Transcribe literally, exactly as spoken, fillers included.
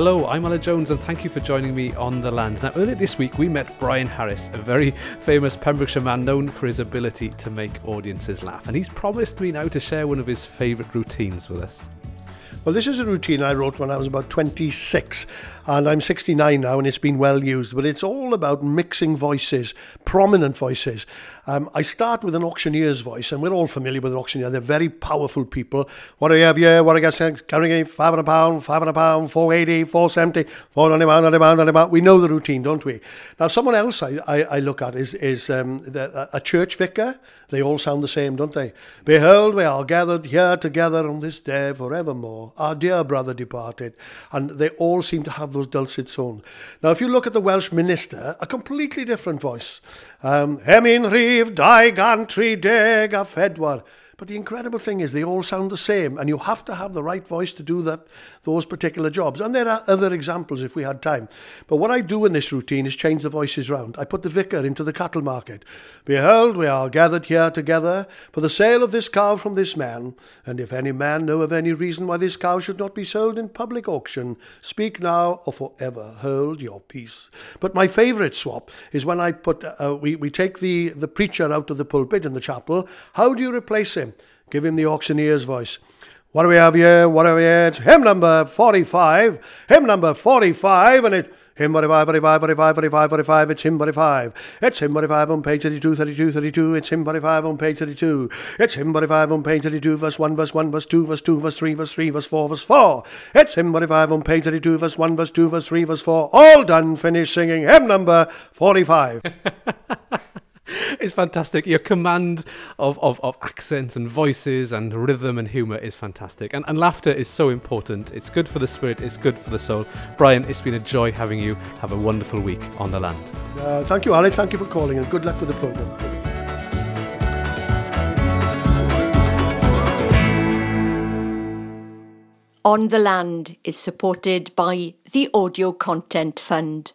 Hello, I'm Anna Jones and thank you for joining me on The Land. Now, earlier this week we met Brian Harris, a very famous Pembrokeshire man known for his ability to make audiences laugh, and he's promised me now to share one of his favourite routines with us. Well, this is a routine I wrote when I was about twenty-six, and I'm sixty-nine now, and it's been well used, but it's all about mixing voices, prominent voices. Um, I start with an auctioneer's voice, and we're all familiar with an auctioneer. They're very powerful people. What do you have here? What do you got? Five and a pound, five and a pound, four eighty, four seventy, four ninety pound, ninety pound, ninety pound. We know the routine, don't we? Now, someone else I, I, I look at is, is um, the, a church vicar. They all sound the same, don't they? Behold, we are gathered here together on this day forevermore. Our dear brother departed. And they all seem to have those dulcet tones. Now, if you look at the Welsh minister, a completely different voice. Um, Emin Reeve, Dai Gantry, Deg a Fedwar. But the incredible thing is they all sound the same, and you have to have the right voice to do that, those particular jobs. And there are other examples if we had time. But what I do in this routine is change the voices round. I put the vicar into the cattle market. Behold, we are gathered here together for the sale of this cow from this man. And if any man know of any reason why this cow should not be sold in public auction, speak now or forever hold your peace. But my favourite swap is when I put, uh, we, we take the, the preacher out of the pulpit in the chapel. How do you replace him? Give him the auctioneer's voice. What do we have here? What do we have? It's hymn number forty-five. Hymn number forty-five, and it hymn forty-five, forty-five, forty-five, forty-five, forty-five. It's hymn forty-five. It's hymn forty-five on page thirty-two, thirty-two, thirty-two. It's hymn forty-five on page thirty-two. It's hymn forty-five on page thirty-two, verse one, verse one, verse two, verse two, verse three, verse three, verse four, verse four. It's hymn forty-five on page thirty-two, verse one, verse two, verse three, verse four. All done. Finish singing hymn number forty-five. It's fantastic. Your command of, of, of accents and voices and rhythm and humour is fantastic. And, and laughter is so important. It's good for the spirit. It's good for the soul. Brian, it's been a joy having you. Have a wonderful week on The Land. Uh, thank you, Alec. Thank you for calling and good luck with the programme. On The Land is supported by the Audio Content Fund.